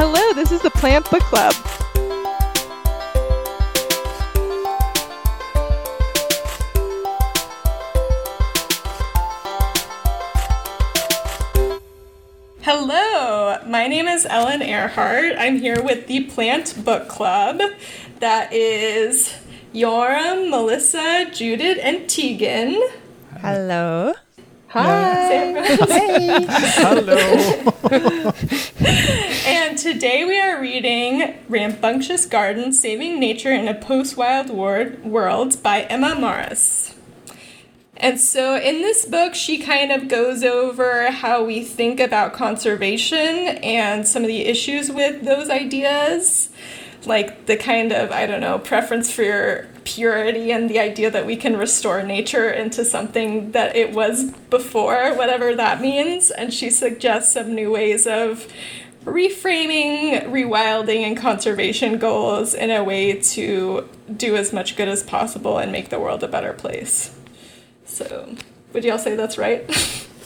Hello, this is the Plant Book Club. Hello, my name is Ellen Earhart. I'm here with the Plant Book Club. That is Yoram, Melissa, Judith, and Tegan. Hello. Hi. Hey. Hello. And today we are reading Rambunctious Garden: Saving Nature in a Post-Wild World by Emma Marris. And so in this book, she kind of goes over how we think about conservation and some of the issues with those ideas, like the kind of, preference for purity and the idea that we can restore nature into something that it was before, whatever that means. And she suggests some new ways of reframing, rewilding, and conservation goals in a way to do as much good as possible and make the world a better place. So would y'all say that's right?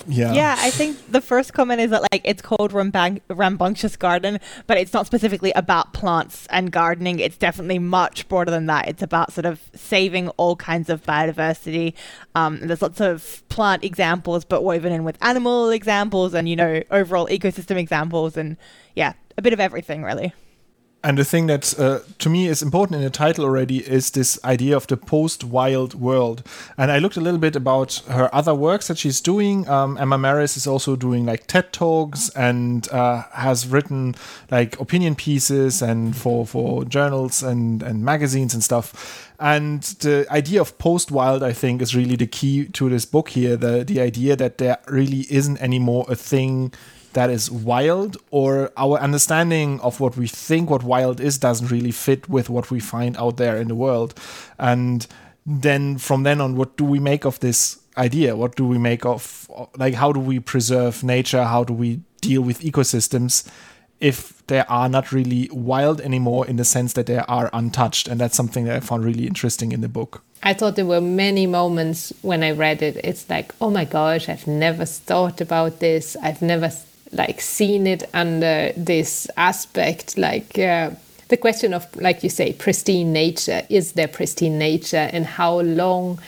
Yeah, I think the first comment is that it's called Rambunctious Garden, but it's not specifically about plants and gardening. It's definitely much broader than that. It's about sort of saving all kinds of biodiversity. There's lots of plant examples, but woven in with animal examples and, overall ecosystem examples and, a bit of everything, really. And the thing that, to me, is important in the title already is this idea of the post-wild world. And I looked a little bit about her other works that she's doing. Emma Marris is also doing, TED Talks and has written, opinion pieces and for journals and magazines and stuff. And the idea of post-wild, I think, is really the key to this book here. The idea that there really isn't anymore a thing that is wild, or our understanding of what we think what wild is doesn't really fit with what we find out there in the world. And then from then on, what do we make of this idea? What do we make of, how do we preserve nature? How do we deal with ecosystems if they are not really wild anymore in the sense that they are untouched? And that's something that I found really interesting in the book. I thought there were many moments when I read it. It's oh my gosh, I've never thought about this. I've never seen it under this aspect, the question of, you say, pristine nature. Is there pristine nature, and how long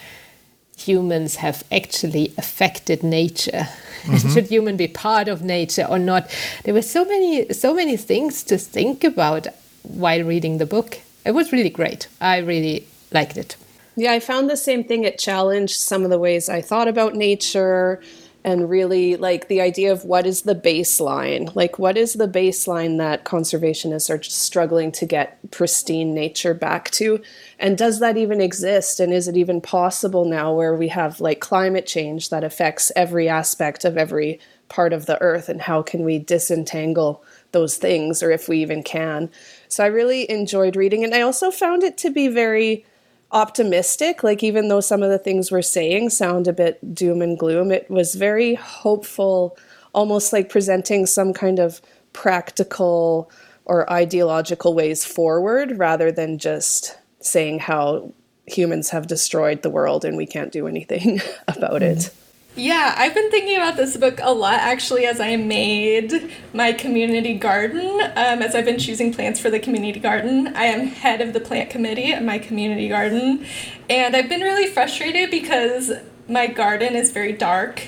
humans have actually affected nature? Mm-hmm. Should human be part of nature or not? There were so many things to think about while reading the book. It was really great. I really liked it. Yeah, I found the same thing. It challenged some of the ways I thought about nature. And really, the idea of what is the baseline? What is the baseline that conservationists are struggling to get pristine nature back to? And does that even exist? And is it even possible now where we have, climate change that affects every aspect of every part of the earth? And how can we disentangle those things, or if we even can? So I really enjoyed reading it. And I also found it to be very optimistic, even though some of the things we're saying sound a bit doom and gloom, it was very hopeful, almost presenting some kind of practical or ideological ways forward rather than just saying how humans have destroyed the world and we can't do anything about it. Yeah, I've been thinking about this book a lot, actually, as I made my community garden, as I've been choosing plants for the community garden. I am head of the plant committee at my community garden, and I've been really frustrated because my garden is very dark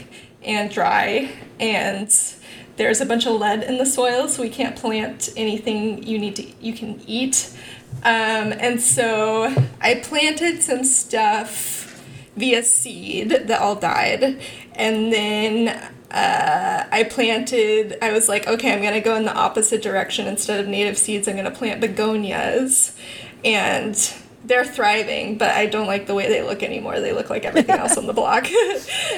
and dry, and there's a bunch of lead in the soil, so we can't plant anything you can eat. And so I planted some stuff via seed that all died. And then I was like, okay, I'm gonna go in the opposite direction. Instead of native seeds, I'm gonna plant begonias. And they're thriving, but I don't like the way they look anymore. They look like everything else on the block.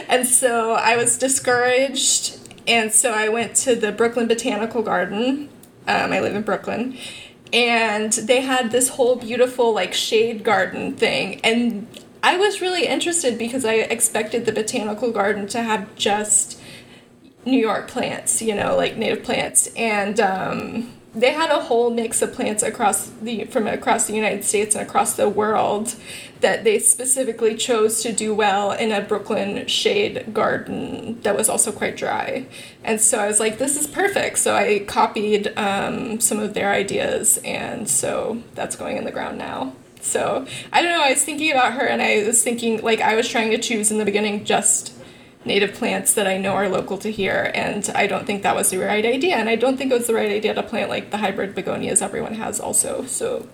And so I was discouraged. And so I went to the Brooklyn Botanical Garden. I live in Brooklyn. And they had this whole beautiful shade garden thing. And I was really interested because I expected the botanical garden to have just New York plants, native plants. And they had a whole mix of plants from across the United States and across the world that they specifically chose to do well in a Brooklyn shade garden that was also quite dry. And so I was like, this is perfect. So I copied some of their ideas, and so that's going in the ground now. So I don't know, I was thinking about her, and I was thinking, like, I was trying to choose in the beginning just native plants that I know are local to here, and I don't think that was the right idea, and I don't think it was the right idea to plant like the hybrid begonias everyone has also, so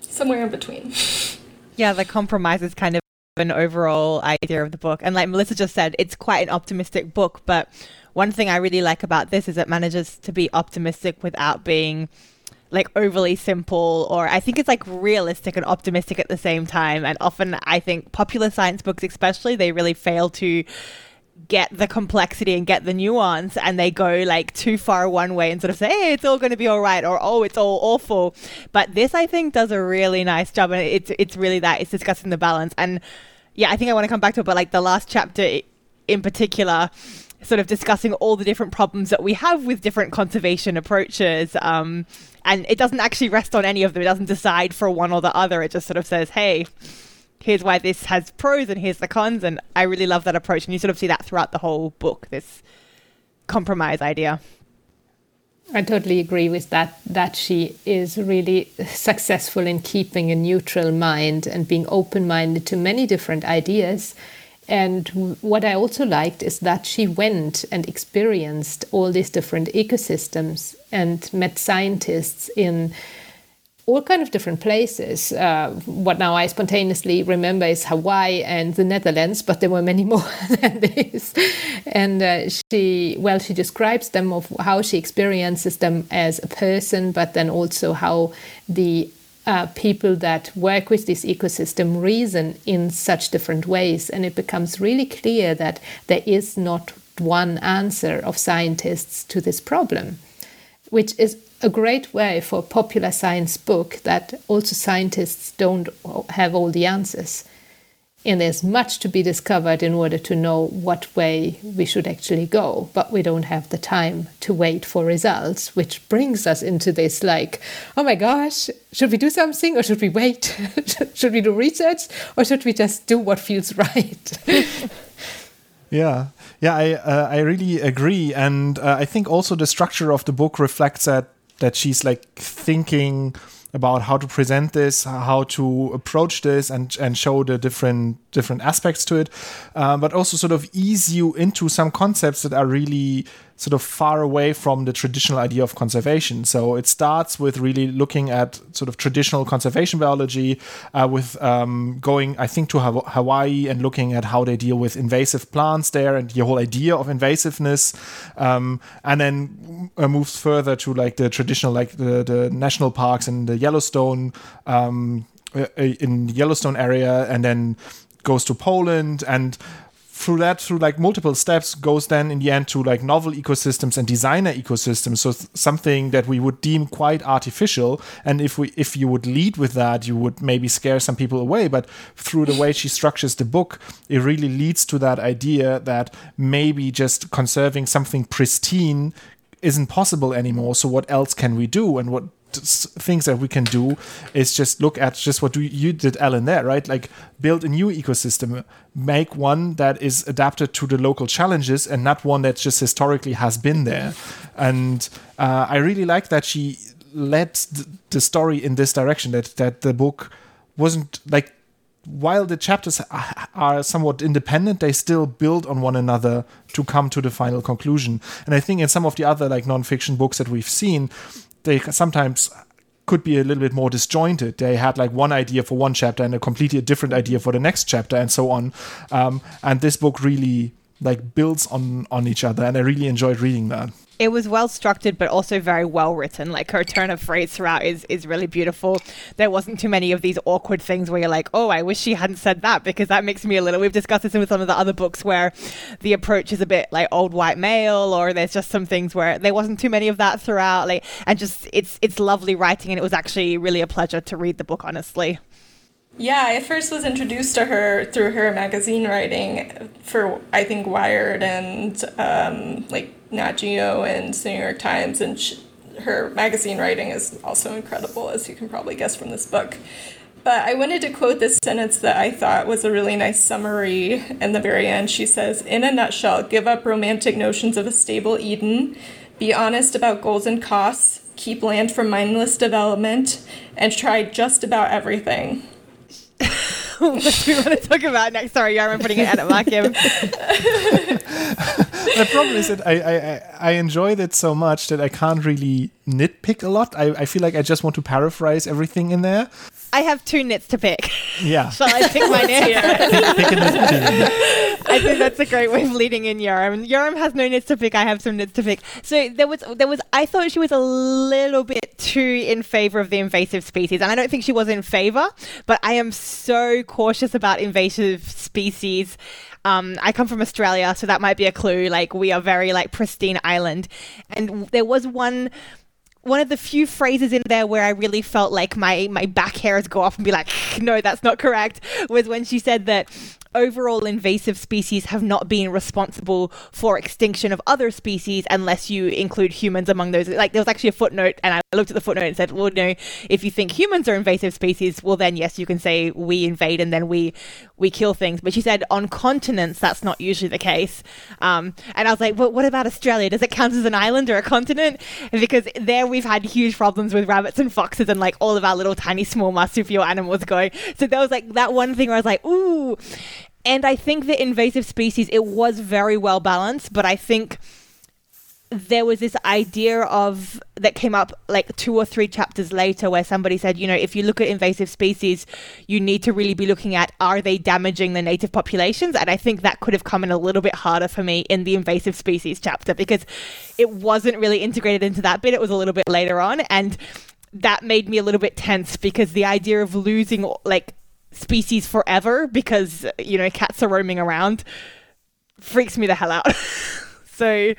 somewhere in between. Yeah, the compromise is kind of an overall idea of the book, and like Melissa just said, it's quite an optimistic book, but one thing I really like about this is it manages to be optimistic without being like overly simple, or I think it's like realistic and optimistic at the same time. And often I think popular science books especially, they really fail to get the complexity and get the nuance, and they go like too far one way and sort of say, hey, it's all going to be all right, or oh, it's all awful. But this I think does a really nice job, and it's really that it's discussing the balance. And yeah, I think I want to come back to it, but like the last chapter in particular, sort of discussing all the different problems that we have with different conservation approaches, and it doesn't actually rest on any of them. It doesn't decide for one or the other. It just sort of says, hey, here's why this has pros and here's the cons. And I really love that approach. And you sort of see that throughout the whole book, this compromise idea. I totally agree with that she is really successful in keeping a neutral mind and being open-minded to many different ideas. And what I also liked is that she went and experienced all these different ecosystems and met scientists in all kind of different places. What now I spontaneously remember is Hawaii and the Netherlands, but there were many more than this. And she describes them of how she experiences them as a person, but then also how the people that work with this ecosystem reason in such different ways. And it becomes really clear that there is not one answer of scientists to this problem, which is a great way for a popular science book that also scientists don't have all the answers. And there's much to be discovered in order to know what way we should actually go. But we don't have the time to wait for results, which brings us into this like, oh my gosh, should we do something or should we wait? Should we do research or should we just do what feels right? Yeah, I really agree. And I think also the structure of the book reflects that she's like thinking about how to present this, how to approach this, and show the different aspects to it, but also sort of ease you into some concepts that are really sort of far away from the traditional idea of conservation. So it starts with really looking at sort of traditional conservation biology, with going, I think, to Hawaii and looking at how they deal with invasive plants there and the whole idea of invasiveness, and then moves further to like the traditional, like the national parks and the Yellowstone in the Yellowstone area, and then goes to Poland, and through like multiple steps, goes then in the end to like novel ecosystems and designer ecosystems. So something that we would deem quite artificial, and if you would lead with that, you would maybe scare some people away. But through the way she structures the book, it really leads to that idea that maybe just conserving something pristine isn't possible anymore. So what else can we do? And what things that we can do is just look at just what you did, Ellen, there, right? Like build a new ecosystem, make one that is adapted to the local challenges and not one that just historically has been there. And I really like that she led the story in this direction, that the book wasn't like, while the chapters are somewhat independent, they still build on one another to come to the final conclusion. And I think in some of the other like nonfiction books that we've seen, they sometimes could be a little bit more disjointed. They had like one idea for one chapter and a completely different idea for the next chapter, and so on. And this book really like builds on each other, and I really enjoyed reading that. It was well structured, but also very well written. Like her turn of phrase throughout is really beautiful. There wasn't too many of these awkward things where you're like, oh, I wish she hadn't said that, because that makes me a little... We've discussed this with some of the other books where the approach is a bit like old white male, or there's just some things where there wasn't too many of that throughout. Like, and just it's lovely writing, and it was actually really a pleasure to read the book, honestly. Yeah, I first was introduced to her through her magazine writing for, I think, Wired and like Nat Geo and the New York Times, and her magazine writing is also incredible, as you can probably guess from this book. But I wanted to quote this sentence that I thought was a really nice summary. At the very end, she says, "In a nutshell, give up romantic notions of a stable Eden, be honest about goals and costs, keep land from mindless development, and try just about everything." What do we want to talk about next? Sorry, Yoram, I'm putting an edit mark in. The problem is that I enjoyed it so much that I can't really nitpick a lot. I feel like I just want to paraphrase everything in there. I have two nits to pick. Yeah. Shall I pick my nit? Pick a nit too. I think that's a great way of leading in Yoram. Yoram has no nits to pick. I have some nits to pick. So there was. I thought she was a little bit too in favor of the invasive species, and I don't think she was in favor. But I am so cautious about invasive species. I come from Australia, so that might be a clue. Like, we are very like pristine island, and there was one of the few phrases in there where I really felt like my back hairs go off and be like, no, that's not correct, was when she said that overall invasive species have not been responsible for extinction of other species unless you include humans among those. Like, there was actually a footnote, and I looked at the footnote and said, well, no, if you think humans are invasive species, well, then yes, you can say we invade and then we kill things. But she said on continents, that's not usually the case. And I was like, well, what about Australia? Does it count as an island or a continent? Because there we've had huge problems with rabbits and foxes and like all of our little tiny small marsupial animals going. So there was like that one thing where I was like, ooh. And I think the invasive species, it was very well balanced, but I think there was this idea of that came up like 2 or 3 chapters later where somebody said, you know, if you look at invasive species, you need to really be looking at, are they damaging the native populations? And I think that could have come in a little bit harder for me in the invasive species chapter, because it wasn't really integrated into that bit. It was a little bit later on. And that made me a little bit tense, because the idea of losing like species forever because, you know, cats are roaming around freaks me the hell out. So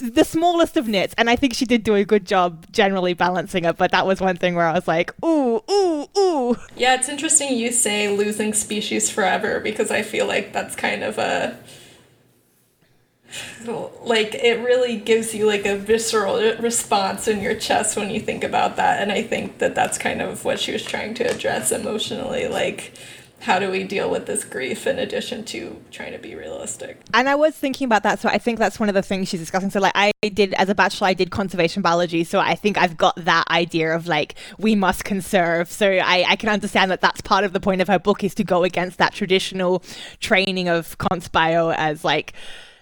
the smallest of nits, and I think she did do a good job generally balancing it, but that was one thing where I was like, ooh. Yeah, it's interesting you say losing species forever, because I feel like that's kind of a like, it really gives you like a visceral response in your chest when you think about that. And I think that that's kind of what she was trying to address emotionally, like, how do we deal with this grief in addition to trying to be realistic? And I was thinking about that, so I think that's one of the things she's discussing. So like, I did, as a bachelor, I did conservation biology, so I think I've got that idea of like, we must conserve. So I can understand that that's part of the point of her book, is to go against that traditional training of cons bio as like,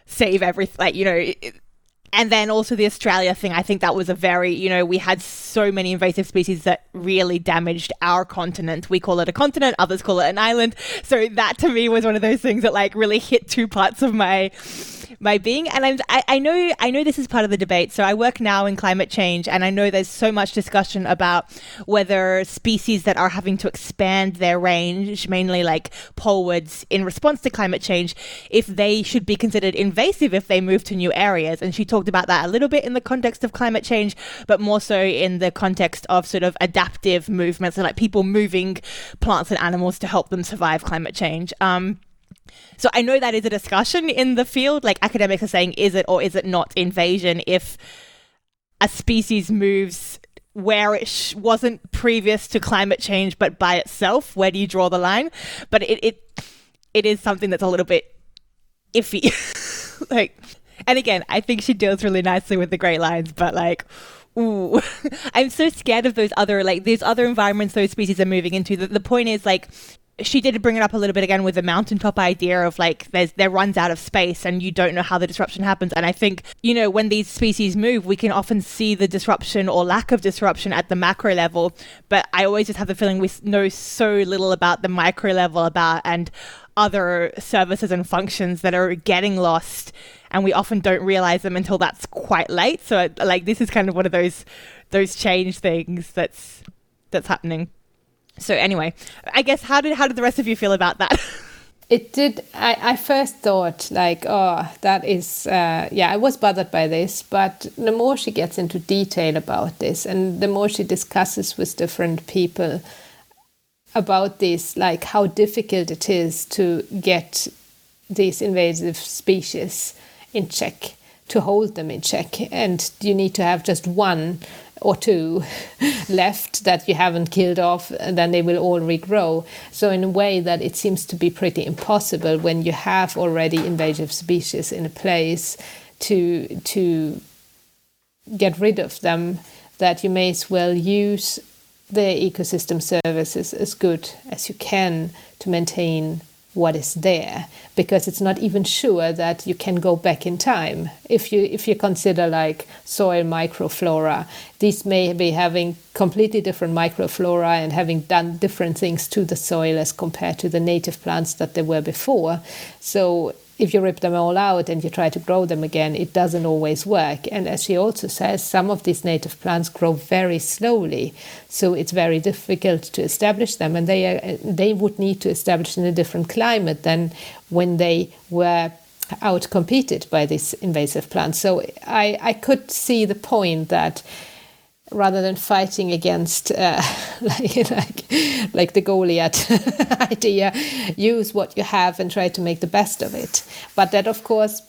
save everything, like, you know, and then also the Australia thing. I think that was a very, you know, we had so many invasive species that really damaged our continent. We call it a continent, others call it an island. So that to me was one of those things that like really hit two parts of my being. And I know this is part of the debate. So I work now in climate change, and I know there's so much discussion about whether species that are having to expand their range, mainly like polewards, in response to climate change, if they should be considered invasive if they move to new areas. And she talked about that a little bit in the context of climate change, but more so in the context of sort of adaptive movements, so like people moving plants and animals to help them survive climate change. So I know that is a discussion in the field. Like, academics are saying, is it or is it not invasion if a species moves where it wasn't previous to climate change, but by itself? Where do you draw the line? But it is something that's a little bit iffy. Like, and again, I think she deals really nicely with the great lines, but like, ooh, I'm so scared of those other, like, these other environments those species are moving into. The point is, like, she did bring it up a little bit again with the mountaintop idea of like, there runs out of space and you don't know how the disruption happens. And I think, you know, when these species move, we can often see the disruption or lack of disruption at the macro level. But I always just have the feeling we know so little about the micro level about and other services and functions that are getting lost. And we often don't realize them until that's quite late. So like, this is kind of one of those change things that's happening. So anyway, I guess how did the rest of you feel about that? It did. I first thought like, oh, that is, I was bothered by this. But the more she gets into detail about this, and the more she discusses with different people about this, like how difficult it is to get these invasive species in check, to hold them in check, and you need to have just one or two left that you haven't killed off, and then they will all regrow. So in a way that it seems to be pretty impossible when you have already invasive species in a place to get rid of them, that you may as well use the ecosystem services as good as you can to maintain what is there, because it's not even sure that you can go back in time. If you consider like soil microflora, these may be having completely different microflora and having done different things to the soil as compared to the native plants that there were before. So if you rip them all out and you try to grow them again, it doesn't always work. And as she also says, some of these native plants grow very slowly, so it's very difficult to establish them, and they would need to establish in a different climate than when they were outcompeted by these invasive plants. So I could see the point that rather than fighting against like the Goliath idea, use what you have and try to make the best of it. But that, of course,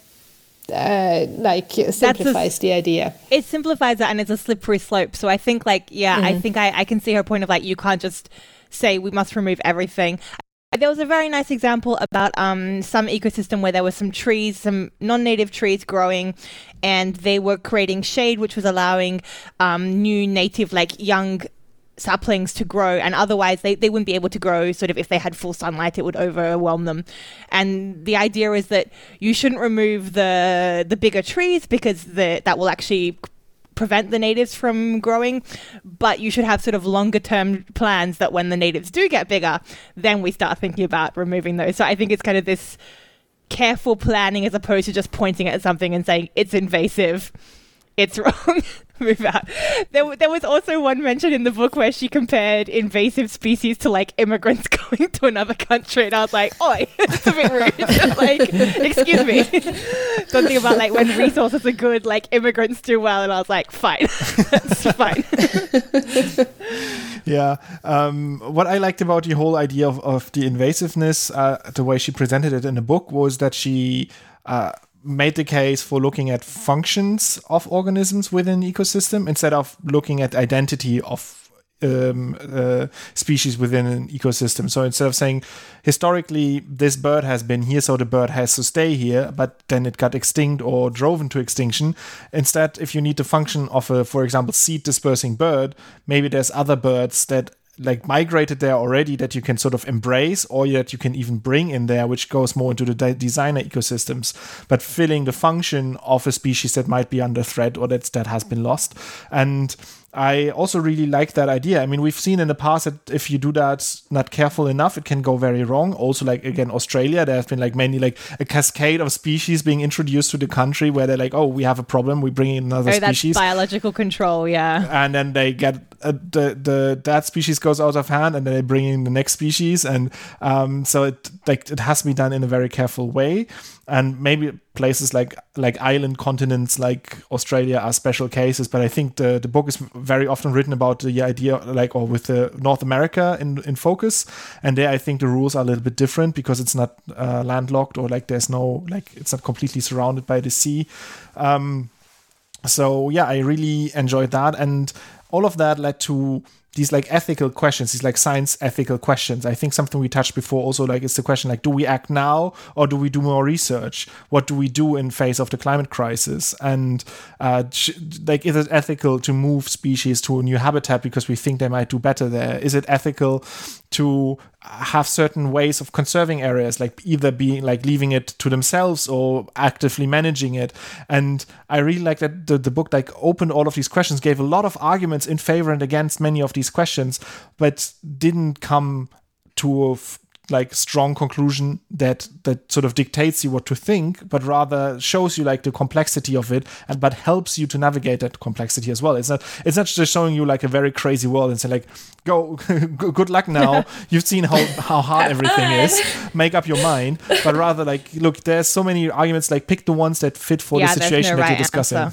simplifies the idea. It simplifies it, and it's a slippery slope. So I think, I think I can see her point of you can't just say we must remove everything. There was a very nice example about some ecosystem where there were some trees, some non-native trees growing, and they were creating shade, which was allowing new native, young saplings to grow, and otherwise they wouldn't be able to grow. Sort of if they had full sunlight, it would overwhelm them. And the idea is that you shouldn't remove the bigger trees because that will actually prevent the natives from growing, but you should have sort of longer term plans that when the natives do get bigger, then we start thinking about removing those. So I think it's kind of this careful planning as opposed to just pointing at something and saying it's invasive, it's wrong, move out. There was also one mention in the book where she compared invasive species to immigrants going to another country, and I was like, oi, it's a bit rude. Excuse me. Something about when resources are good, immigrants do well, and I was like, fine, that's fine. Yeah. What I liked about the whole idea of the invasiveness, the way she presented it in the book, was that she made the case for looking at functions of organisms within an ecosystem instead of looking at identity of species within an ecosystem. So instead of saying, historically, this bird has been here, so the bird has to stay here, but then it got extinct or driven to extinction. Instead, if you need the function of a, for example, seed dispersing bird, maybe there's other birds that migrated there already that you can sort of embrace or that you can even bring in there, which goes more into the designer ecosystems, but filling the function of a species that might be under threat or that has been lost. And I also really like that idea. I mean, we've seen in the past that if you do that not careful enough, it can go very wrong. Also, again, Australia, there have been many, a cascade of species being introduced to the country where they're like, oh, we have a problem, we bring in another species. That's biological control, yeah. And then they get that species goes out of hand, and then they bring in the next species. And so it has to be done in a very careful way. And maybe places like island continents like Australia are special cases, but I think the book is very often written about the idea or with North America in focus, and there I think the rules are a little bit different because it's not landlocked or there's no it's not completely surrounded by the sea. So yeah, I really enjoyed that, and all of that led to these ethical questions, these science ethical questions. I think something we touched before also it's the question do we act now or do we do more research? What do we do in face of the climate crisis? And is it ethical to move species to a new habitat because we think they might do better there? Is it ethical to have certain ways of conserving areas, either being leaving it to themselves or actively managing it? And I really like that the book opened all of these questions, gave a lot of arguments in favor and against many of these questions, but didn't come to a strong conclusion that sort of dictates you what to think, but rather shows you the complexity of it, and but helps you to navigate that complexity as well. It's not just showing you a very crazy world and say go good luck now, you've seen how hard everything is, make up your mind, but rather look, there's so many arguments, pick the ones that fit for the situation that you're discussing.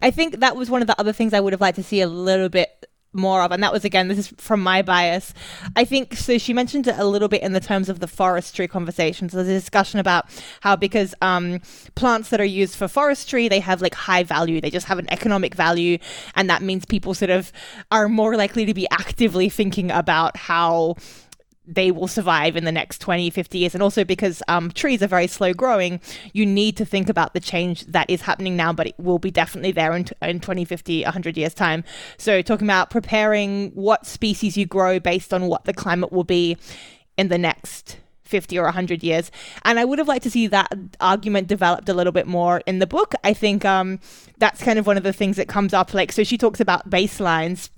I think that was one of the other things I would have liked to see a little bit more of, and that was, again, this is from my bias, I think. So she mentioned it a little bit in the terms of the forestry conversation. So there's a discussion about how, because plants that are used for forestry, they have like high value, they just have an economic value, and that means people sort of are more likely to be actively thinking about how they will survive in the next 20, 50 years. And also because trees are very slow growing, you need to think about the change that is happening now, but it will be definitely there in 20, 50, 100 years time. So talking about preparing what species you grow based on what the climate will be in the next 50 or 100 years. And I would have liked to see that argument developed a little bit more in the book. I think that's kind of one of the things that comes up. Like, so she talks about baselines,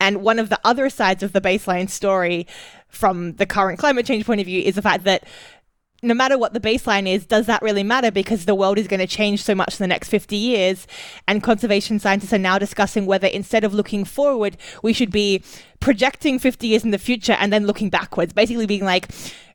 and one of the other sides of the baseline story from the current climate change point of view is the fact that no matter what the baseline is, does that really matter? Because the world is going to change so much in the next 50 years. And conservation scientists are now discussing whether, instead of looking forward, we should be projecting 50 years in the future and then looking backwards, basically being like,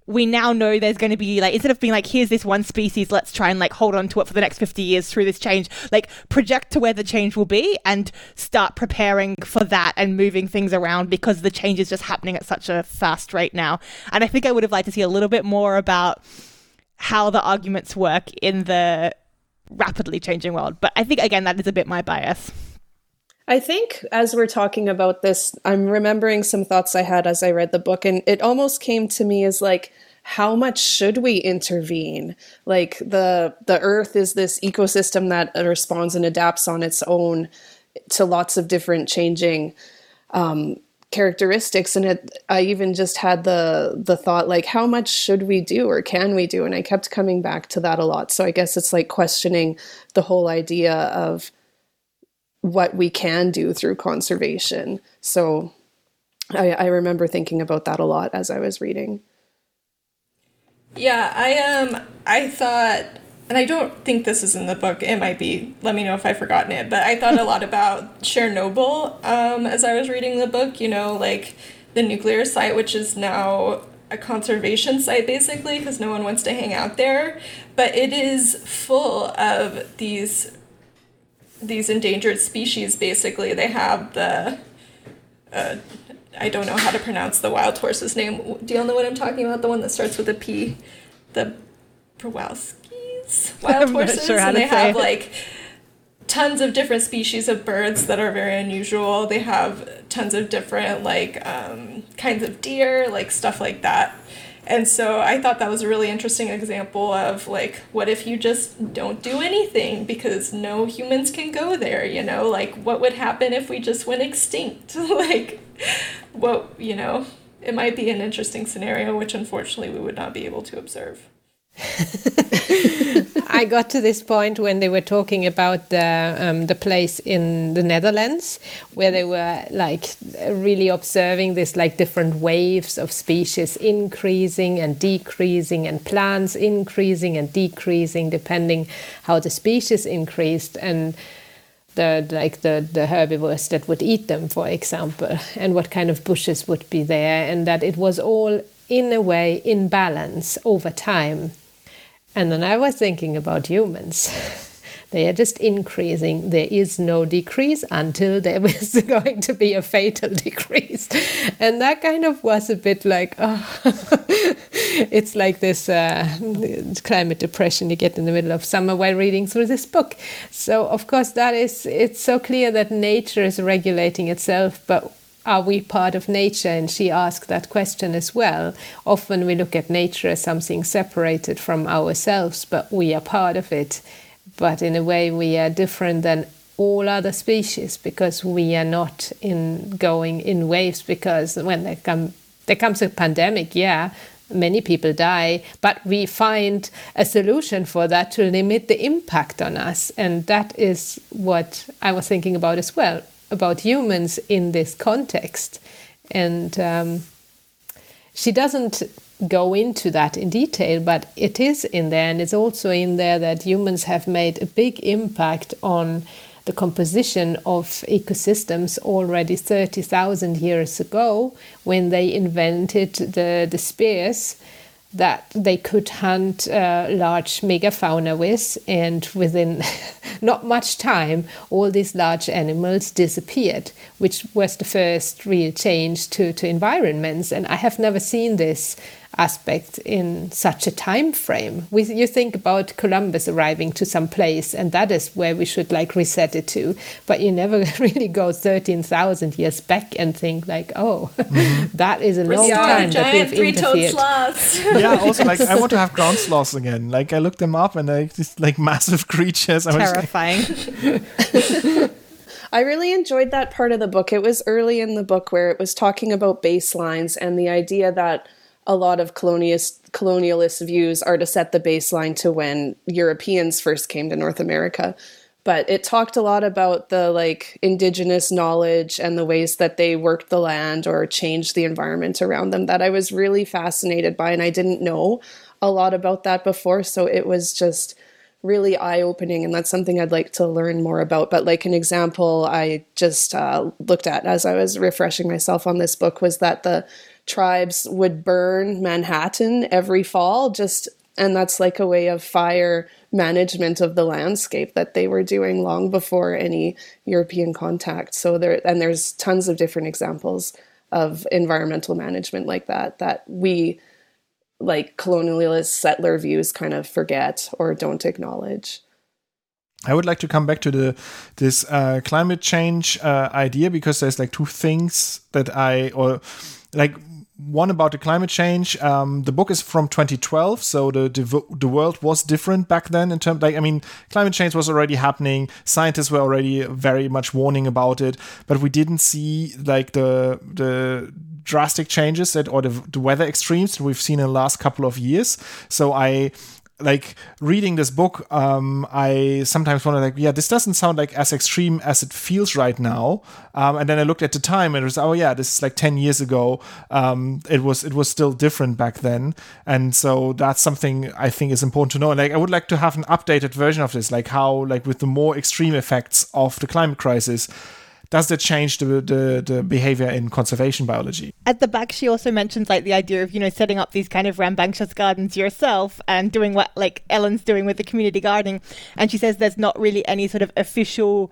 we now know there's going to be, like, instead of being like, here's this one species, let's try and like hold on to it for the next 50 years through this change, like project to where the change will be and start preparing for that and moving things around, because the change is just happening at such a fast rate now. And I think I would have liked to see a little bit more about how the arguments work in the rapidly changing world. But I think, again, that is a bit my bias. I think as we're talking about this, I'm remembering some thoughts I had as I read the book, and it almost came to me as like, how much should we intervene? Like the earth is this ecosystem that responds and adapts on its own to lots of different changing characteristics. And I even just had the thought, like, how much should we do or can we do? And I kept coming back to that a lot. So I guess it's like questioning the whole idea of what we can do through conservation. So I remember thinking about that a lot as I was reading. Yeah, I thought, and I don't think this is in the book, it might be, let me know if I've forgotten it, but I thought a lot about Chernobyl as I was reading the book, you know, like the nuclear site, which is now a conservation site basically, because no one wants to hang out there, but it is full of these endangered species, basically. They have the, I don't know how to pronounce the wild horse's name. Do you all know what I'm talking about? The one that starts with a P? The Przewalski's wild horses? Sure, and they have, like, tons of different species of birds that are very unusual. They have tons of different, like, kinds of deer, like, stuff like that. And so I thought that was a really interesting example of, like, what if you just don't do anything because no humans can go there, you know? Like, what would happen if we just went extinct? Like, what, you know, it might be an interesting scenario, which unfortunately we would not be able to observe. I got to this point when they were talking about the place in the Netherlands where they were like really observing this like different waves of species increasing and decreasing, and plants increasing and decreasing depending how the species increased, and the herbivores that would eat them, for example, and what kind of bushes would be there, and that it was all in a way in balance over time. And then I was thinking about humans. They are just increasing. There is no decrease until there was going to be a fatal decrease. And that kind of was a bit like, oh, it's like this climate depression you get in the middle of summer while reading through this book. So, of course, that is, it's so clear that nature is regulating itself, but are we part of nature? And she asked that question as well. Often we look at nature as something separated from ourselves, but we are part of it. But in a way, we are different than all other species because we are not in going in waves, because when there comes a pandemic, yeah, many people die, but we find a solution for that to limit the impact on us. And that is what I was thinking about as well, about humans in this context. And she doesn't go into that in detail, but it is in there, and it's also in there that humans have made a big impact on the composition of ecosystems already 30,000 years ago when they invented the spears that they could hunt large megafauna with, and within not much time, all these large animals disappeared, which was the first real change to environments. And I have never seen this aspect in such a time frame. You think about Columbus arriving to some place, and that is where we should like reset it to. But you never really go 13,000 years back and think like, oh, that is a long time that we have interfered. Yeah, also like I want to have ground sloths again. Like I looked them up, and they just like massive creatures. Terrifying. I really enjoyed that part of the book. It was early in the book where it was talking about baselines and the idea that a lot of colonialist views are to set the baseline to when Europeans first came to North America. But it talked a lot about the like indigenous knowledge and the ways that they worked the land or changed the environment around them that I was really fascinated by. And I didn't know a lot about that before. So it was just really eye-opening. And that's something I'd like to learn more about. But like an example I just looked at as I was refreshing myself on this book was that the tribes would burn Manhattan every fall, and that's like a way of fire management of the landscape that they were doing long before any European contact. And there's tons of different examples of environmental management like that we, like colonialist settler views, kind of forget or don't acknowledge. I would like to come back to this climate change idea, because there's like two things that one about the climate change. The book is from 2012, so the world was different back then. In terms, climate change was already happening. Scientists were already very much warning about it, but we didn't see like the drastic changes or the weather extremes that we've seen in the last couple of years. So I like reading this book. I sometimes wonder this doesn't sound like as extreme as it feels right now. And then I looked at the time and it was, this is like 10 years ago. It was still different back then. And so that's something I think is important to know. And like, I would like to have an updated version of this, like how, like with the more extreme effects of the climate crisis, does that change the behavior in conservation biology? At the back, she also mentions like the idea of, setting up these kind of rambunctious gardens yourself and doing what like Ellen's doing with the community gardening. And she says there's not really any sort of official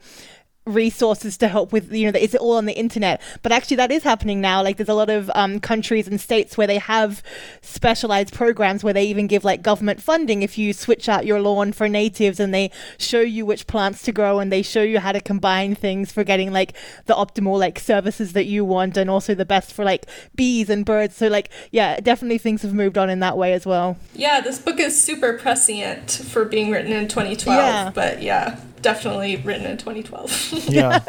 resources to help with, it's all on the internet. But actually that is happening now. Like there's a lot of countries and states where they have specialized programs where they even give like government funding if you switch out your lawn for natives, and they show you which plants to grow and they show you how to combine things for getting like the optimal like services that you want, and also the best for like bees and birds. So like, yeah, definitely things have moved on in that way as well. Yeah, this book is super prescient for being written in 2012, but yeah. Definitely written in 2012. Yeah,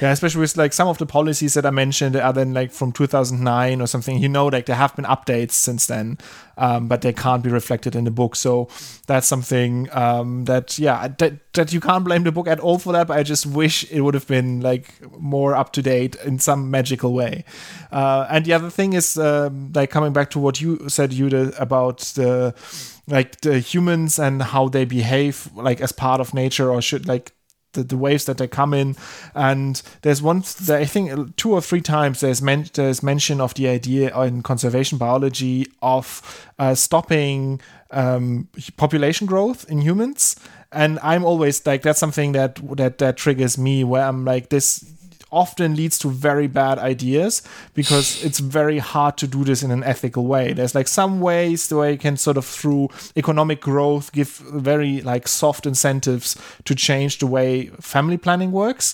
especially with like some of the policies that I mentioned are then like from 2009 or something. Like there have been updates since then, but they can't be reflected in the book. So that's something that you can't blame the book at all for that. But I just wish it would have been like more up to date in some magical way. And the other thing is like coming back to what you said, Judith, about the humans and how they behave like as part of nature, or should like the waves that they come in. And there's I think two or three times there's mention of the idea in conservation biology of stopping population growth in humans. And I'm always like, that's something that triggers me, where I'm like, this often leads to very bad ideas, because it's very hard to do this in an ethical way. There's like some ways the way you can sort of through economic growth give very like soft incentives to change the way family planning works.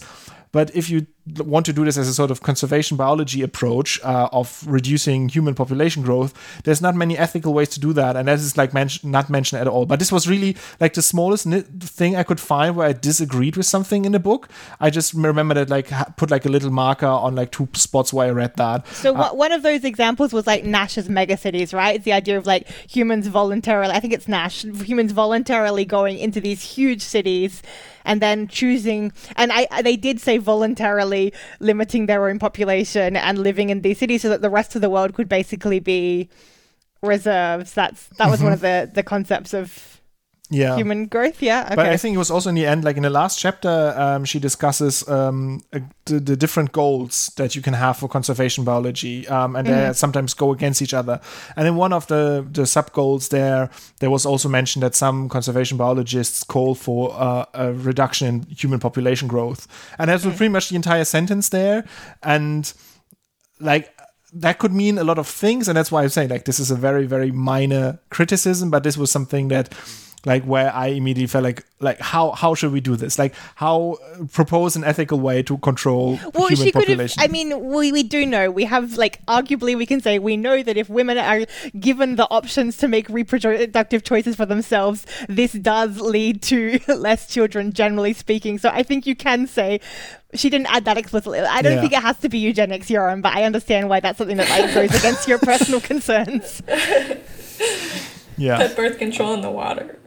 But if you want to do this as a sort of conservation biology approach of reducing human population growth, there's not many ethical ways to do that. And that is like not mentioned at all. But this was really like the smallest thing I could find where I disagreed with something in the book. I just remember that like put like a little marker on like two spots where I read that. So one of those examples was like Nash's megacities, right? It's the idea of like humans voluntarily, I think it's Nash, humans voluntarily going into these huge cities and then choosing, and they did say voluntarily limiting their own population and living in these cities so that the rest of the world could basically be reserves. That was one of the concepts of human growth. Yeah. Okay. But I think it was also in the end, like in the last chapter, she discusses the different goals that you can have for conservation biology. And they sometimes go against each other. And in one of the sub goals there was also mentioned that some conservation biologists call for a reduction in human population growth. And that's pretty much the entire sentence there. And like, that could mean a lot of things, and that's why I'm saying, like, this is a very, very minor criticism, but this was something that, like, where I immediately felt like how should we do this? Like, how propose an ethical way to control human population? I mean, we do know. We have, like, arguably we can say we know that if women are given the options to make reproductive choices for themselves, this does lead to less children, generally speaking. So I think you can say... She didn't add that explicitly. I don't think it has to be eugenics, Yoram, but I understand why that's something that, like, goes against your personal concerns. Yeah. Put birth control in the water.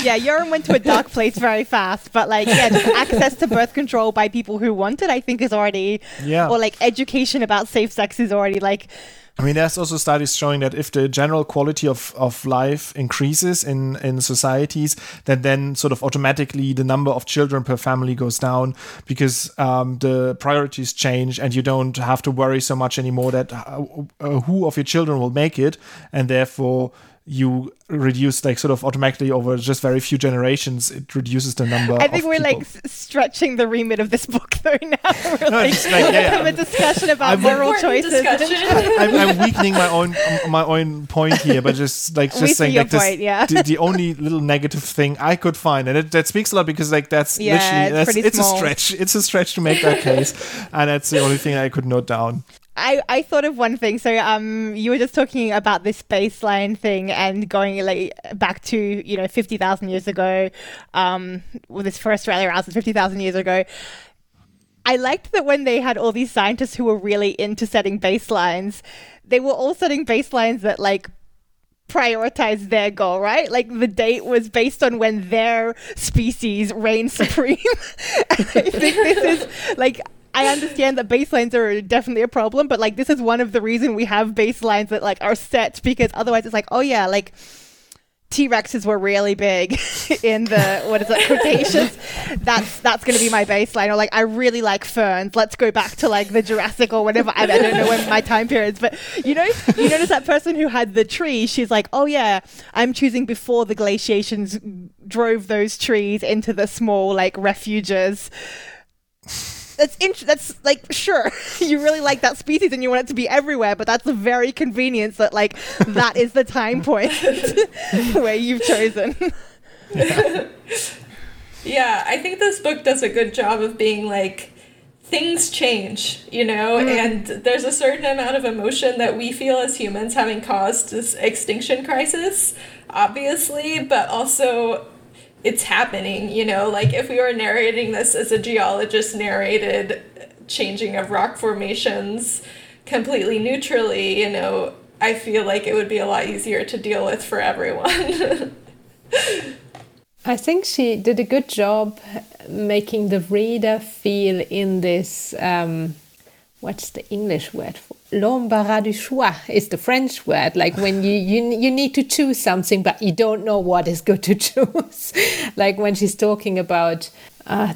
Yeah, Yoram went to a dark place very fast, but like, yeah, just access to birth control by people who want it, I think, is already, or like education about safe sex is already like. I mean, there's also studies showing that if the general quality of life increases in societies, then sort of automatically the number of children per family goes down because the priorities change and you don't have to worry so much anymore that who of your children will make it, and therefore you reduce, like, sort of automatically over just very few generations, it reduces the number. I think we're people. Like stretching the remit of this book though now. We're no, like, just, like have a discussion about moral choices. I'm weakening my own point here, but just saying like this. Point, the only little negative thing I could find, and that speaks a lot because like that's literally it's small. It's a stretch to make that case, and that's the only thing I could note down. I thought of one thing. So you were just talking about this baseline thing and going like back to, 50,000 years ago, this for Australia house is 50,000 years ago. I liked that when they had all these scientists who were really into setting baselines, they were all setting baselines that like prioritize their goal, right? Like the date was based on when their species reigned supreme. And I think this is like... I understand that baselines are definitely a problem, but like this is one of the reasons we have baselines that like are set, because otherwise it's like, oh yeah, like T-Rexes were really big in the Cretaceous. That's going to be my baseline. Or like I really like ferns. Let's go back to like the Jurassic or whatever. I don't know when my time periods, but you notice that person who had the tree. She's like, oh yeah, I'm choosing before the glaciations drove those trees into the small like refuges. That's like, sure, you really like that species and you want it to be everywhere, but that's a very convenience that like that is the time point where you've chosen. Yeah, I think this book does a good job of being like, things change, and there's a certain amount of emotion that we feel as humans having caused this extinction crisis, obviously, but also... it's happening, like if we were narrating this as a geologist narrated changing of rock formations completely neutrally, I feel like it would be a lot easier to deal with for everyone. I think she did a good job making the reader feel in this, what's the English word for? L'embarras du choix is the French word, like when you need to choose something but you don't know what is good to choose. Like when she's talking about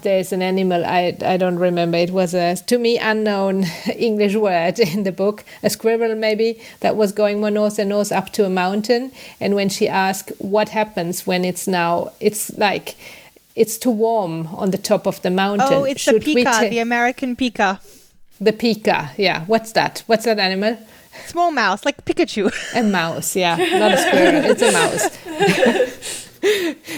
there's an animal, I don't remember, it was a to me unknown English word in the book, a squirrel maybe, that was going more north and north up to a mountain, and when she asked what happens when it's like it's too warm on the top of the mountain. Oh, it's the pika, the American pika. The pika, yeah. What's that? What's that animal? Small mouse, like Pikachu. A mouse, yeah. Not a squirrel, it's a mouse.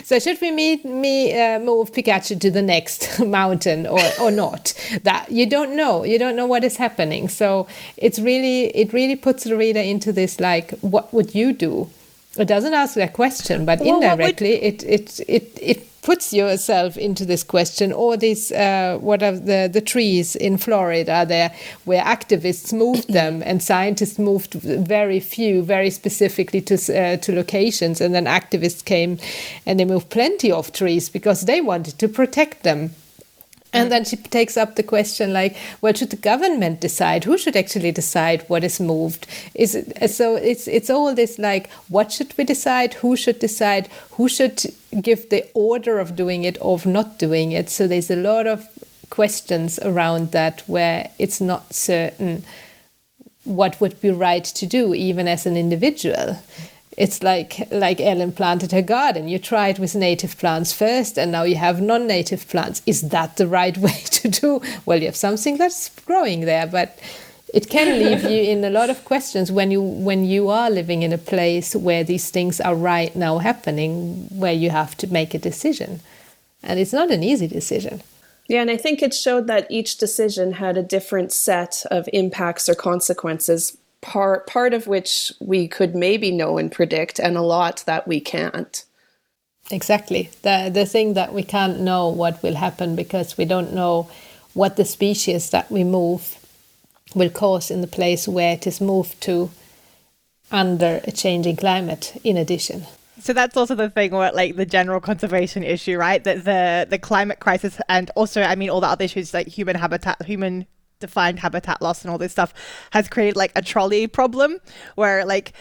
So should we move Pikachu to the next mountain or not? That you don't know. You don't know what is happening. So it really puts the reader into this, like, what would you do? It doesn't ask that question, but indirectly it puts yourself into this question, or these what are the trees in Florida there where activists moved them and scientists moved very few, very specifically to locations, and then activists came and they moved plenty of trees because they wanted to protect them. And then she takes up the question like, well, should the government decide? Who should actually decide what is moved? Is it, so it's all this like, what should we decide? Who should decide? Who should give the order of doing it or of not doing it? So there's a lot of questions around that where it's not certain what would be right to do, even as an individual. It's like Ellen planted her garden. You tried with native plants first, and now you have non-native plants. Is that the right way to do? Well, you have something that's growing there, but it can leave you in a lot of questions when you are living in a place where these things are right now happening, where you have to make a decision. And it's not an easy decision. Yeah, and I think it showed that each decision had a different set of impacts or consequences, part of which we could maybe know and predict, and a lot that we can't. Exactly. The thing that we can't know what will happen, because we don't know what the species that we move will cause in the place where it is moved to under a changing climate in addition. So that's also the thing where, like, the general conservation issue, right? That the climate crisis, and also, I mean, all the other issues like human defined habitat loss and all this stuff has created like a trolley problem where like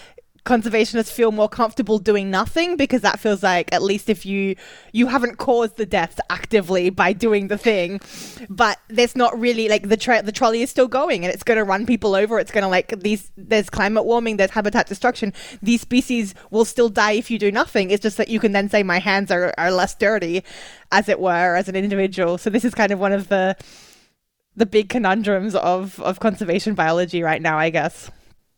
conservationists feel more comfortable doing nothing, because that feels like at least if you haven't caused the deaths actively by doing the thing, but there's not really like the trolley is still going, and it's going to run people over. It's going to there's climate warming, there's habitat destruction. These species will still die if you do nothing. It's just that you can then say my hands are less dirty, as it were, as an individual. So this is kind of one of the big conundrums of conservation biology right now, I guess.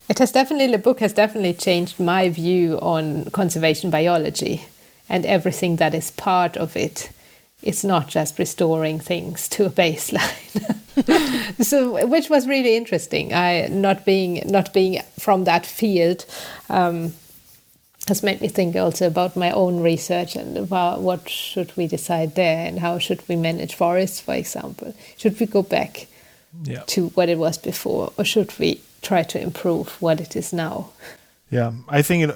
The book has definitely changed my view on conservation biology and everything that is part of it. It's not just restoring things to a baseline. So, which was really interesting. Not being from that field has made me think also about my own research and about what should we decide there, and how should we manage forests, for example. Should we go back to what it was before, or should we try to improve what it is now? Yeah, I think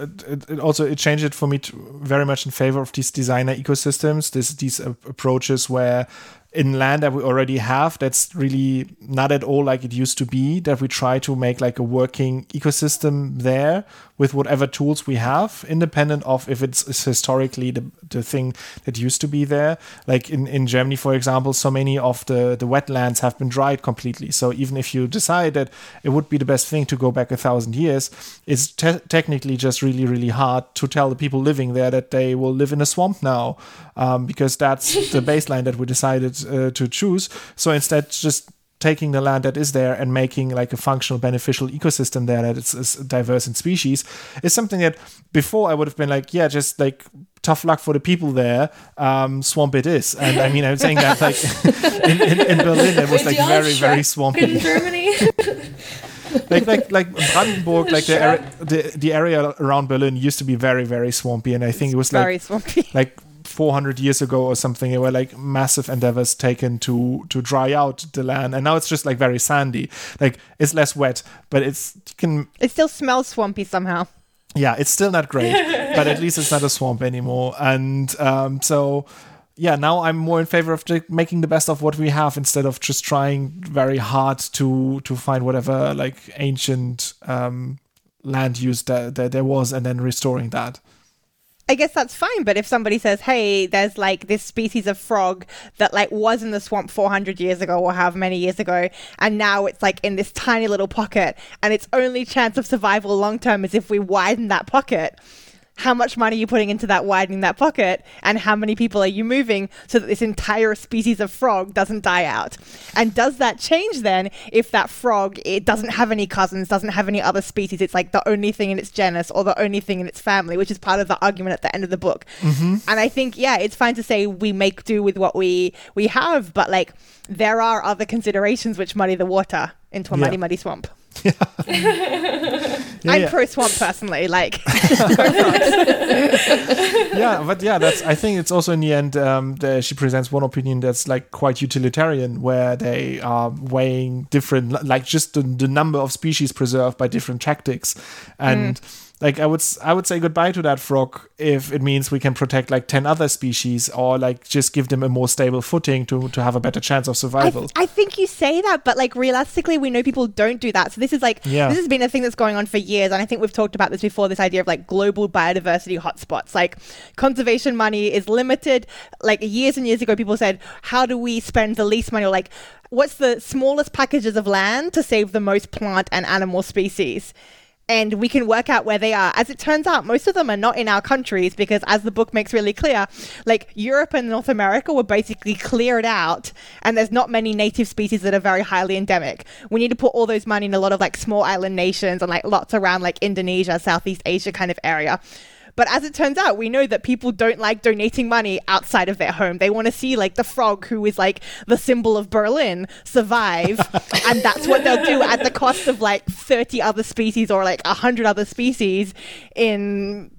it also changed it for me very much in favor of these designer ecosystems, these approaches where in land that we already have, that's really not at all like it used to be, that we try to make like a working ecosystem there with whatever tools we have, independent of if it's historically the thing that used to be there. Like in Germany, for example, so many of the wetlands have been dried completely. So even if you decide that it would be the best thing to go back 1,000 years, it's technically just really, really hard to tell the people living there that they will live in a swamp now, because that's the baseline that we decided to choose. So instead, just taking the land that is there and making like a functional, beneficial ecosystem there that is diverse in species is something that before I would have been like, yeah, just like tough luck for the people there, swamp it is. And I mean, I'm saying that like in Berlin, it was like very, very swampy. In Germany. like Brandenburg, like the area around Berlin used to be very, very swampy, and I think it was like very swampy. Like 400 years ago or something, there were like massive endeavors taken to dry out the land, and now it's just like very sandy. Like it's less wet, but it still smells swampy somehow. Yeah, it's still not great, but at least it's not a swamp anymore. And so yeah, now I'm more in favor of making the best of what we have, instead of just trying very hard to find whatever like ancient land use that there was, and then restoring that. I guess that's fine, but if somebody says, hey, there's like this species of frog that like was in the swamp 400 years ago or however many years ago, and now it's like in this tiny little pocket, and its only chance of survival long term is if we widen that pocket, how much money are you putting into that widening that pocket, and how many people are you moving so that this entire species of frog doesn't die out? And does that change then if that frog, it doesn't have any cousins, doesn't have any other species, it's like the only thing in its genus or the only thing in its family, which is part of the argument at the end of the book. Mm-hmm. And I think, yeah, it's fine to say we make do with what we have, but like there are other considerations which muddy the water into a muddy swamp. Yeah. I'm pro swamp personally, like. Yeah, but yeah, that's. I think it's also in the end. She presents one opinion that's like quite utilitarian, where they are weighing different, like just the number of species preserved by different tactics, and Like I would say goodbye to that frog if it means we can protect like 10 other species, or like just give them a more stable footing to have a better chance of survival. I think you say that, but like realistically, we know people don't do that. So this is like, This has been a thing that's going on for years. And I think we've talked about this before, this idea of like global biodiversity hotspots, like conservation money is limited. Like years and years ago, people said, how do we spend the least money, or like, what's the smallest packages of land to save the most plant and animal species? And we can work out where they are. As it turns out, most of them are not in our countries because, as the book makes really clear, like Europe and North America were basically cleared out, and there's not many native species that are very highly endemic. We need to put all those money in a lot of like small island nations and like lots around like Indonesia, Southeast Asia kind of area. But as it turns out, we know that people don't like donating money outside of their home. They want to see like the frog, who is like the symbol of Berlin, survive. And that's what they'll do at the cost of like 30 other species or like 100 other species in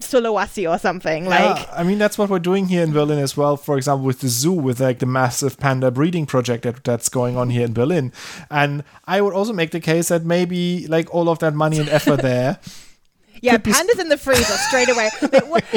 Sulawesi or something. I mean, that's what we're doing here in Berlin as well, for example, with the zoo, with like the massive panda breeding project that's going on here in Berlin. And I would also make the case that maybe like all of that money and effort there... Yeah, pandas in the freezer straight away.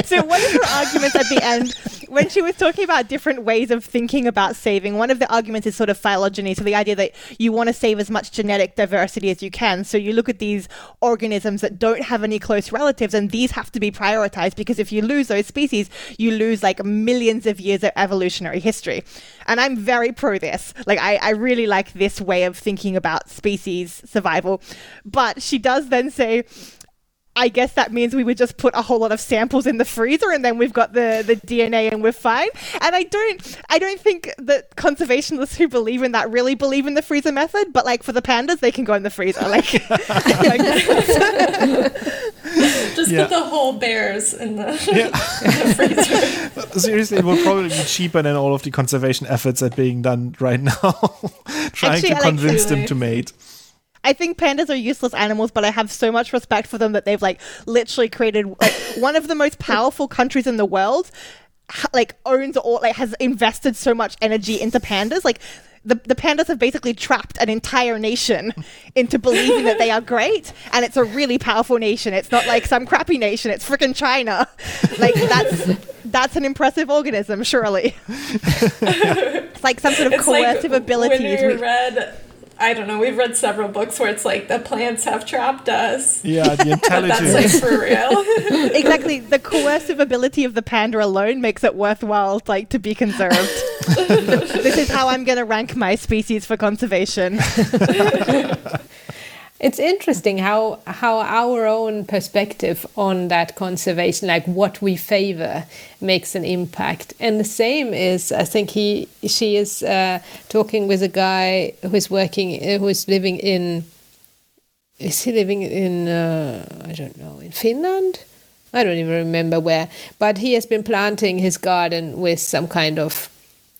So one of her arguments at the end, when she was talking about different ways of thinking about saving, one of the arguments is sort of phylogeny. So the idea that you want to save as much genetic diversity as you can. So you look at these organisms that don't have any close relatives, and these have to be prioritized because if you lose those species, you lose like millions of years of evolutionary history. And I'm very pro this. Like I really like this way of thinking about species survival. But she does then say... I guess that means we would just put a whole lot of samples in the freezer and then we've got the DNA and we're fine. And I don't think that conservationists who believe in that really believe in the freezer method, but like for the pandas, they can go in the freezer. Like, Put the whole bears in the freezer. Seriously, it will probably be cheaper than all of the conservation efforts that are being done right now, trying to convince them to mate. I think pandas are useless animals, but I have so much respect for them that they've like literally created like, one of the most powerful countries in the world, like owns or like has invested so much energy into pandas. Like the pandas have basically trapped an entire nation into believing that they are great. And it's a really powerful nation. It's not like some crappy nation. It's freaking China. Like that's an impressive organism, surely. It's like some sort of coercive ability. We've read several books where it's like the plants have trapped us. Yeah, the intelligence. That's like for real. Exactly. The coercive ability of the panda alone makes it worthwhile like to be conserved. This is how I'm going to rank my species for conservation. It's interesting how our own perspective on that conservation, like what we favor, makes an impact. And the same is, I think she is talking with a guy who's living in Finland? I don't even remember where, but he has been planting his garden with some kind of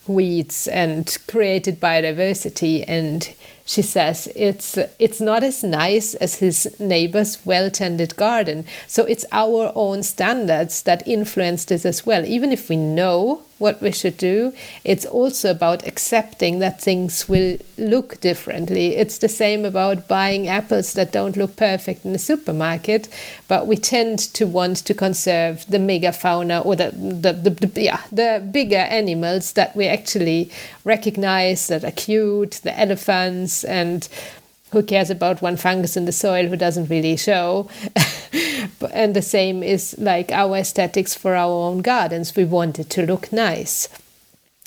weeds and created biodiversity, and she says it's not as nice as his neighbor's well-tended garden. So it's our own standards that influence this as well. Even if we know what we should do, it's also about accepting that things will look differently. It's the same about buying apples that don't look perfect in the supermarket, but we tend to want to conserve the megafauna or the bigger animals that we actually recognize that are cute, the elephants. And who cares about one fungus in the soil who doesn't really show? And the same is like our aesthetics for our own gardens. We want it to look nice,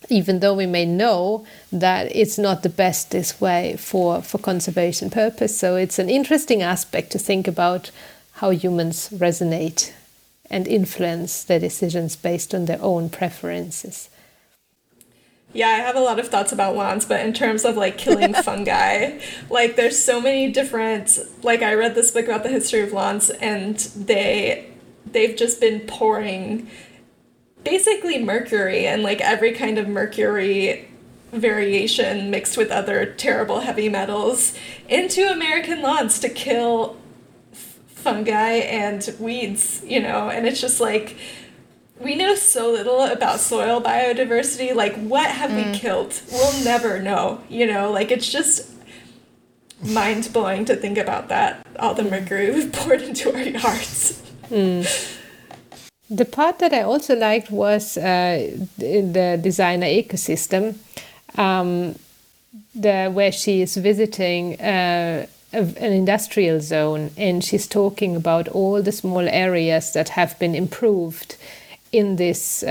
even though we may know that it's not the best this way for conservation purpose. So it's an interesting aspect to think about how humans resonate and influence their decisions based on their own preferences. Yeah, I have a lot of thoughts about wands, but in terms of, like, killing fungi, like, there's so many different... Like, I read this book about the history of wands, and they've just been pouring basically mercury and, like, every kind of mercury variation mixed with other terrible heavy metals into American lawns to kill fungi and weeds, you know? And it's just, like... We know so little about soil biodiversity. Like, what have we killed? We'll never know, you know? Like, it's just mind-blowing to think about that. all the mercury we've poured into our yards. Mm. The part that I also liked was the designer ecosystem, where she is visiting an industrial zone, and she's talking about all the small areas that have been improved in this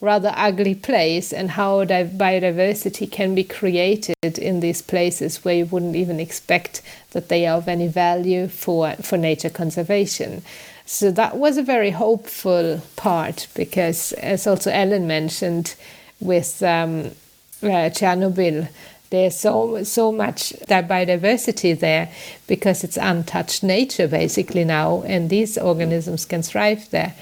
rather ugly place, and how biodiversity can be created in these places where you wouldn't even expect that they are of any value for nature conservation. So that was a very hopeful part, because as also Ellen mentioned with Chernobyl, there's so much that biodiversity there because it's untouched nature basically now, and these organisms can thrive there.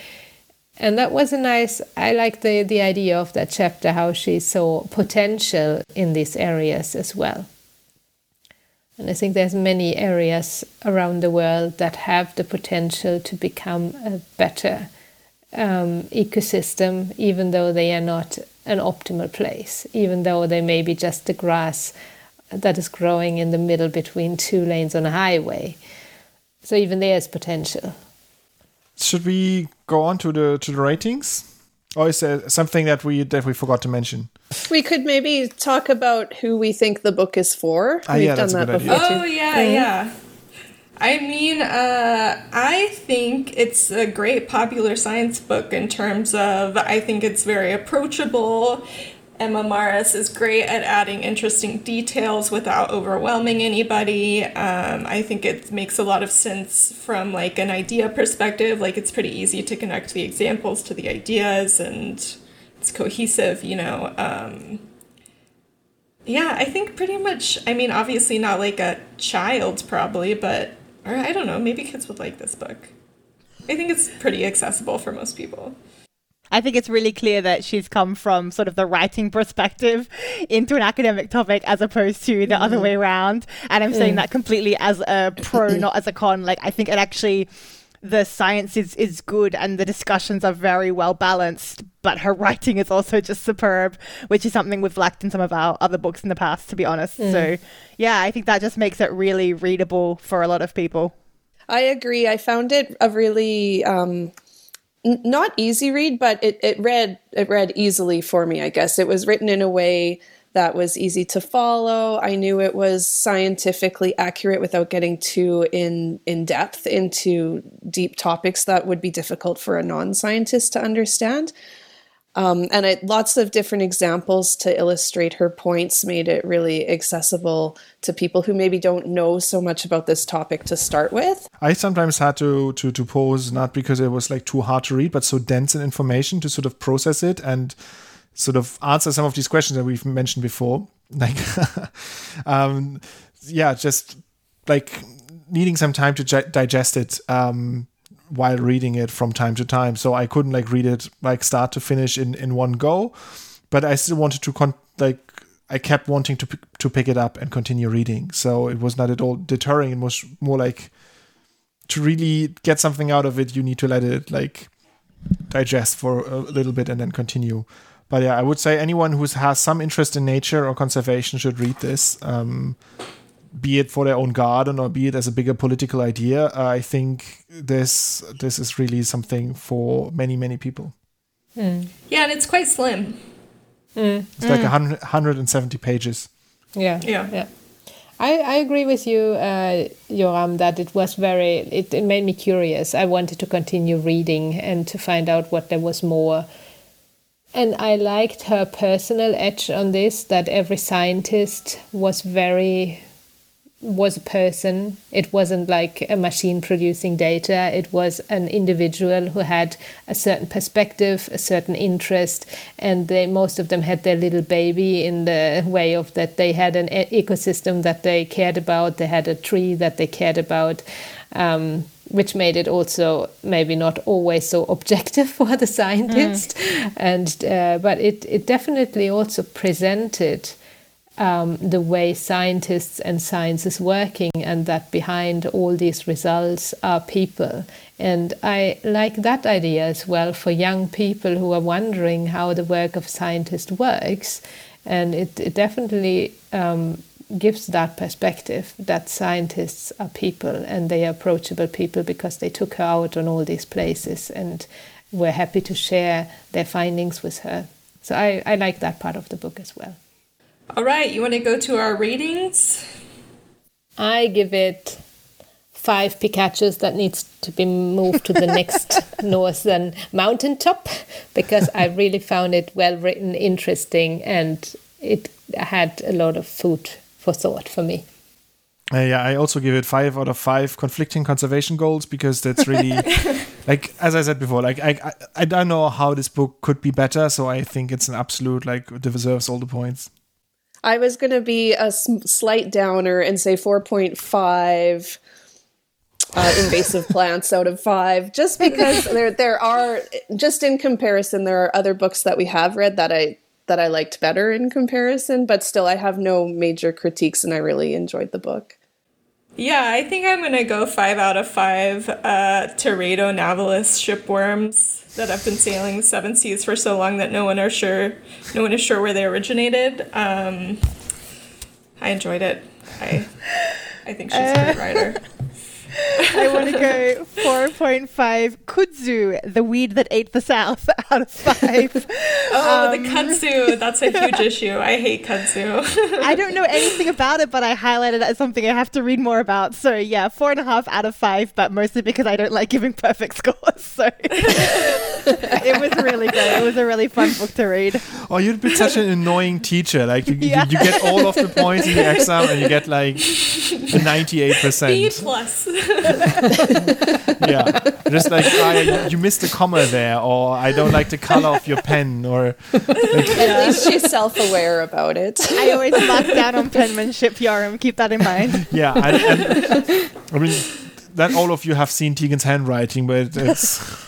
And that was I like the idea of that chapter, how she saw potential in these areas as well. And I think there's many areas around the world that have the potential to become a better ecosystem, even though they are not an optimal place, even though they may be just the grass that is growing in the middle between two lanes on a highway. So even there's potential. Should we go on to the ratings, or is there something that we forgot to mention? We could maybe talk about who we think the book is for. We've done that before. Oh yeah, yeah. I mean, I think it's a great popular science book in terms of, I think it's very approachable. Emma Marris is great at adding interesting details without overwhelming anybody. I think it makes a lot of sense from like an idea perspective. Like it's pretty easy to connect the examples to the ideas, and it's cohesive, you know. Yeah, I think pretty much, I mean, obviously not like a child probably, but, or I don't know, maybe kids would like this book. I think it's pretty accessible for most people. I think it's really clear that she's come from sort of the writing perspective into an academic topic as opposed to the other way around. And I'm saying that completely as a pro, not as a con. Like, I think it actually, the science is good and the discussions are very well balanced, but her writing is also just superb, which is something we've lacked in some of our other books in the past, to be honest. So yeah, I think that just makes it really readable for a lot of people. I agree. I found it a really... not easy read, but it read easily for me, I guess. It was written in a way that was easy to follow. I knew it was scientifically accurate without getting too in depth into deep topics that would be difficult for a non-scientist to understand. And lots of different examples to illustrate her points made it really accessible to people who maybe don't know so much about this topic to start with. I sometimes had to pause, not because it was like too hard to read, but so dense in information to sort of process it and sort of answer some of these questions that we've mentioned before. Like, yeah, just like needing some time to digest it. While reading it from time to time. So I couldn't like read it like start to finish in one go, but I still wanted to I kept wanting to pick it up and continue reading. So it was not at all deterring. It was more like to really get something out of it, you need to let it like digest for a little bit and then continue. But yeah, I would say anyone who has some interest in nature or conservation should read this, be it for their own garden or be it as a bigger political idea. I think this is really something for many, many people. Mm. Yeah, and it's quite slim. Mm. It's like 170 pages. Yeah. I agree with you, Yoram, that it was very... It made me curious. I wanted to continue reading and to find out what there was more. And I liked her personal edge on this, that every scientist was a person. It wasn't like a machine producing data. It was an individual who had a certain perspective, a certain interest, and most of them had their little baby in the way of that they had an ecosystem that they cared about. They had a tree that they cared about, which made it also maybe not always so objective for the scientist. And but it definitely also presented the way scientists and science is working, and that behind all these results are people. And I like that idea as well for young people who are wondering how the work of scientists works. And it definitely gives that perspective that scientists are people and they are approachable people because they took her out on all these places and were happy to share their findings with her. So I like that part of the book as well. All right, you want to go to our ratings? I give it 5 Pikachus that needs to be moved to the next northern mountaintop, because I really found it well written, interesting, and it had a lot of food for thought for me. Yeah, I also give it 5 out of 5 conflicting conservation goals, because that's really, like, as I said before, like, I don't know how this book could be better. So I think it's an absolute, like, it deserves all the points. I was going to be a slight downer and say 4.5 invasive plants out of 5, just because there are, just in comparison, there are other books that we have read that I liked better in comparison, but still I have no major critiques and I really enjoyed the book. Yeah, I think I'm going to go 5 out of 5 Teredo Navalis shipworms that have been sailing the seven seas for so long that no one is sure where they originated. I enjoyed it. I think she's a good writer. I want to go 4.5 kudzu, the weed that ate the South, out of 5. Oh, the kudzu. That's a huge issue. I hate kudzu. I don't know anything about it, but I highlighted it as something I have to read more about. So yeah, 4.5 out of 5, but mostly because I don't like giving perfect scores. So it was really good. It was a really fun book to read. Oh, you'd be such an annoying teacher. Like you get all of the points in the exam and you get like 98%. B+. Yeah, just like you missed a comma there, or I don't like the color of your pen, or like, at least she's self-aware about it. I always lock down on penmanship, Yoram, keep that in mind. Yeah, I mean that all of you have seen Tegan's handwriting, but it's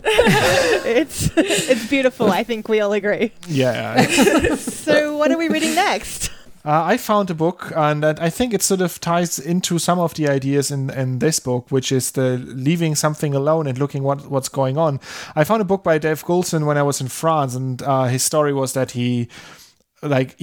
it's beautiful. I think we all agree. Yeah. So what are we reading next? I found a book, and I think it sort of ties into some of the ideas in this book, which is the leaving something alone and looking what's going on. I found a book by Dave Goulson when I was in France, and his story was that he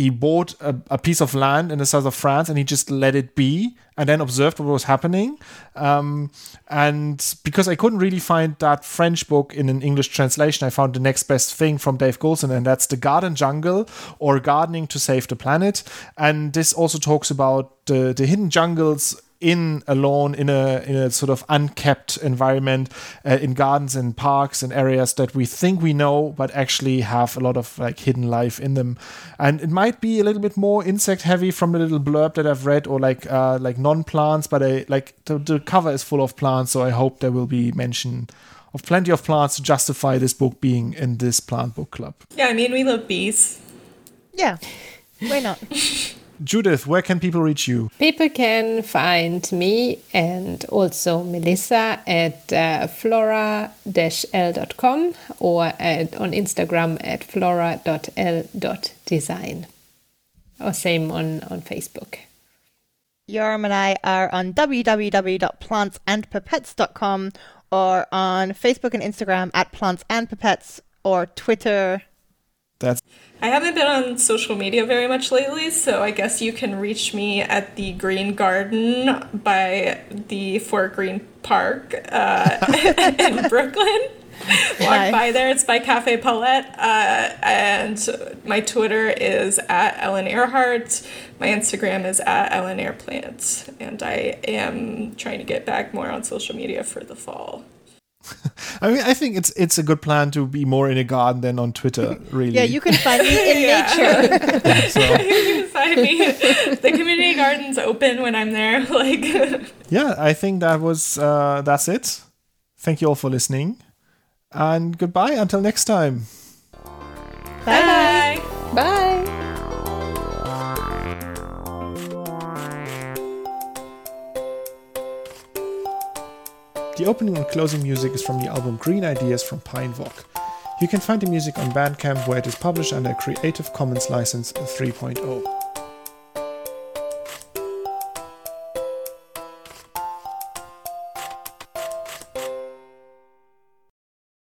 bought a piece of land in the south of France and he just let it be and then observed what was happening. And because I couldn't really find that French book in an English translation, I found the next best thing from Dave Goulson, and that's The Garden Jungle, or Gardening to Save the Planet. And this also talks about the hidden jungles in a lawn, in a sort of unkept environment, in gardens and parks and areas that we think we know, but actually have a lot of like hidden life in them. And it might be a little bit more insect heavy from the little blurb that I've read, or like non-plants, but I like the cover is full of plants, so I hope there will be mention of plenty of plants to justify this book being in this Plant Book Club. Yeah, I mean, we love bees. Yeah, why not? Judith, where can people reach you? People can find me and also Melissa at flora-l.com, or on Instagram at flora.l.design, or same on Facebook. Yoram and I are on www.plantsandpuppets.com, or on Facebook and Instagram at plantsandpuppets, or Twitter. I haven't been on social media very much lately, so I guess you can reach me at the Green Garden by the Fort Greene Park in Brooklyn. Walk by there. It's by Cafe Paulette. And my Twitter is at Ellen Earhart. My Instagram is at Ellen Earplant. And I am trying to get back more on social media for the fall. I mean, I think it's a good plan to be more in a garden than on Twitter, really. Yeah, you can find me in nature. You can find me. The community garden's open when I'm there. Yeah, I think that was that's it. Thank you all for listening. And goodbye until next time. Bye. Bye. Bye. The opening and closing music is from the album Green Ideas from Pine Vog. You can find the music on Bandcamp, where it is published under a Creative Commons license 3.0.